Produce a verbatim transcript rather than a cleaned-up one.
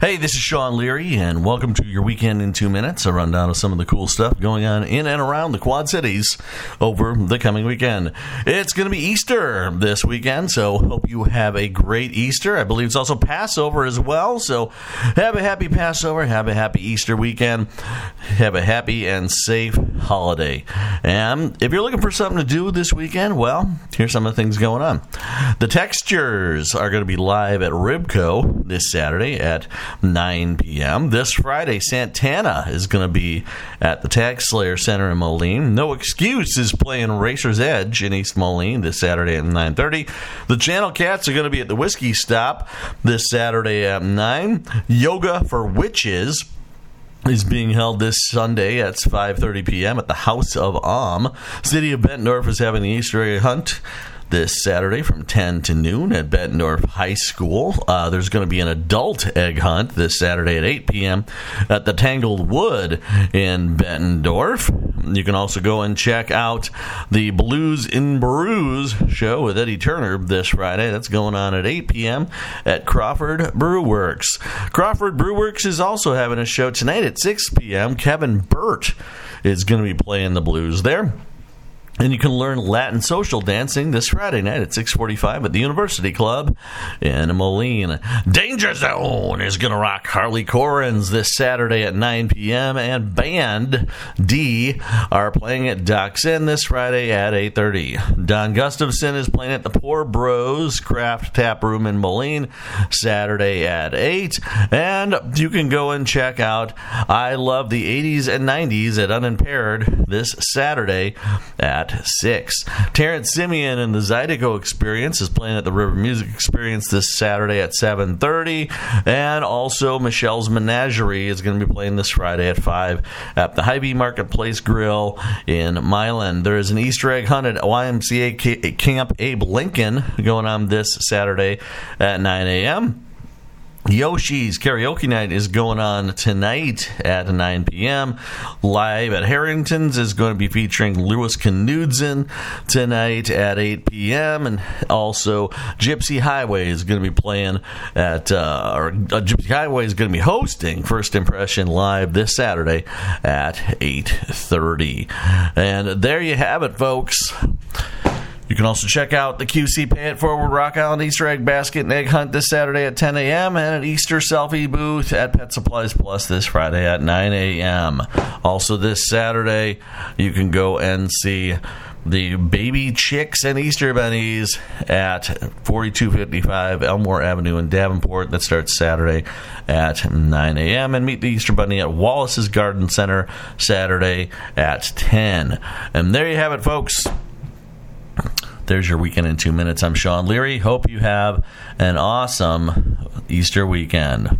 Hey, this is Sean Leary, and welcome to your weekend in two minutes, a rundown of some of the cool stuff going on in and around the Quad Cities over the coming weekend. It's going to be Easter this weekend, so hope you have a great Easter. I believe it's also Passover as well, so have a happy Passover, have a happy Easter weekend, have a happy and safe holiday. And if you're looking for something to do this weekend, well, here's some of the things going on. The Textures are going to be live at Ribco this Saturday at nine p.m. This Friday, Santana is going to be at the Tax Slayer Center in Moline. No Excuse is playing Racer's Edge in East Moline this Saturday at nine thirty. The Channel Cats are going to be at the Whiskey Stop this Saturday at nine. Yoga for Witches is being held this Sunday at five thirty p.m. at the House of Om. City of Bentendorf is having the Easter egg hunt this Saturday from ten to noon at Bettendorf High School. Uh, there's going to be an adult egg hunt this Saturday at eight p.m. at the Tangled Wood in Bettendorf. You can also go and check out the Blues in Brews show with Eddie Turner this Friday. That's going on at eight p.m. at Crawford Brewworks. Crawford Brewworks is also having a show tonight at six p.m. Kevin Burt is going to be playing the blues there. And you can learn Latin social dancing this Friday night at six forty-five at the University Club in Moline. Danger Zone is going to rock Harley Correns this Saturday at nine p.m. And Band D are playing at Ducks Inn this Friday at eight thirty. Don Gustafson is playing at the Poor Bros Craft Tap Room in Moline Saturday at eight. And you can go and check out I Love the Eighties and Nineties at Unimpaired this Saturday at six. Terrence Simeon and the Zydeco Experience is playing at the River Music Experience this Saturday at seven thirty, and also Michelle's Menagerie is going to be playing this Friday at five at the Hy-Vee Marketplace Grill in Milan. There is an Easter egg hunt at Y M C A Camp Abe Lincoln going on this Saturday at nine a.m. Yoshi's Karaoke Night is going on tonight at nine p.m. Live at Harrington's is going to be featuring Lewis Knudsen tonight at eight p.m. And also Gypsy Highway is going to be playing at, uh, or uh, Gypsy Highway is going to be hosting First Impression Live this Saturday at eight thirty. And there you have it, folks. You can also check out the Q C Pay It Forward Rock Island Easter Egg Basket and Egg Hunt this Saturday at ten a.m. and an Easter Selfie Booth at Pet Supplies Plus this Friday at nine a.m. Also this Saturday, you can go and see the Baby Chicks and Easter Bunnies at forty-two fifty-five Elmore Avenue in Davenport. That starts Saturday at nine a.m. And meet the Easter Bunny at Wallace's Garden Center Saturday at ten. And there you have it, folks. There's your weekend in two minutes. I'm Sean Leary. Hope you have an awesome Easter weekend.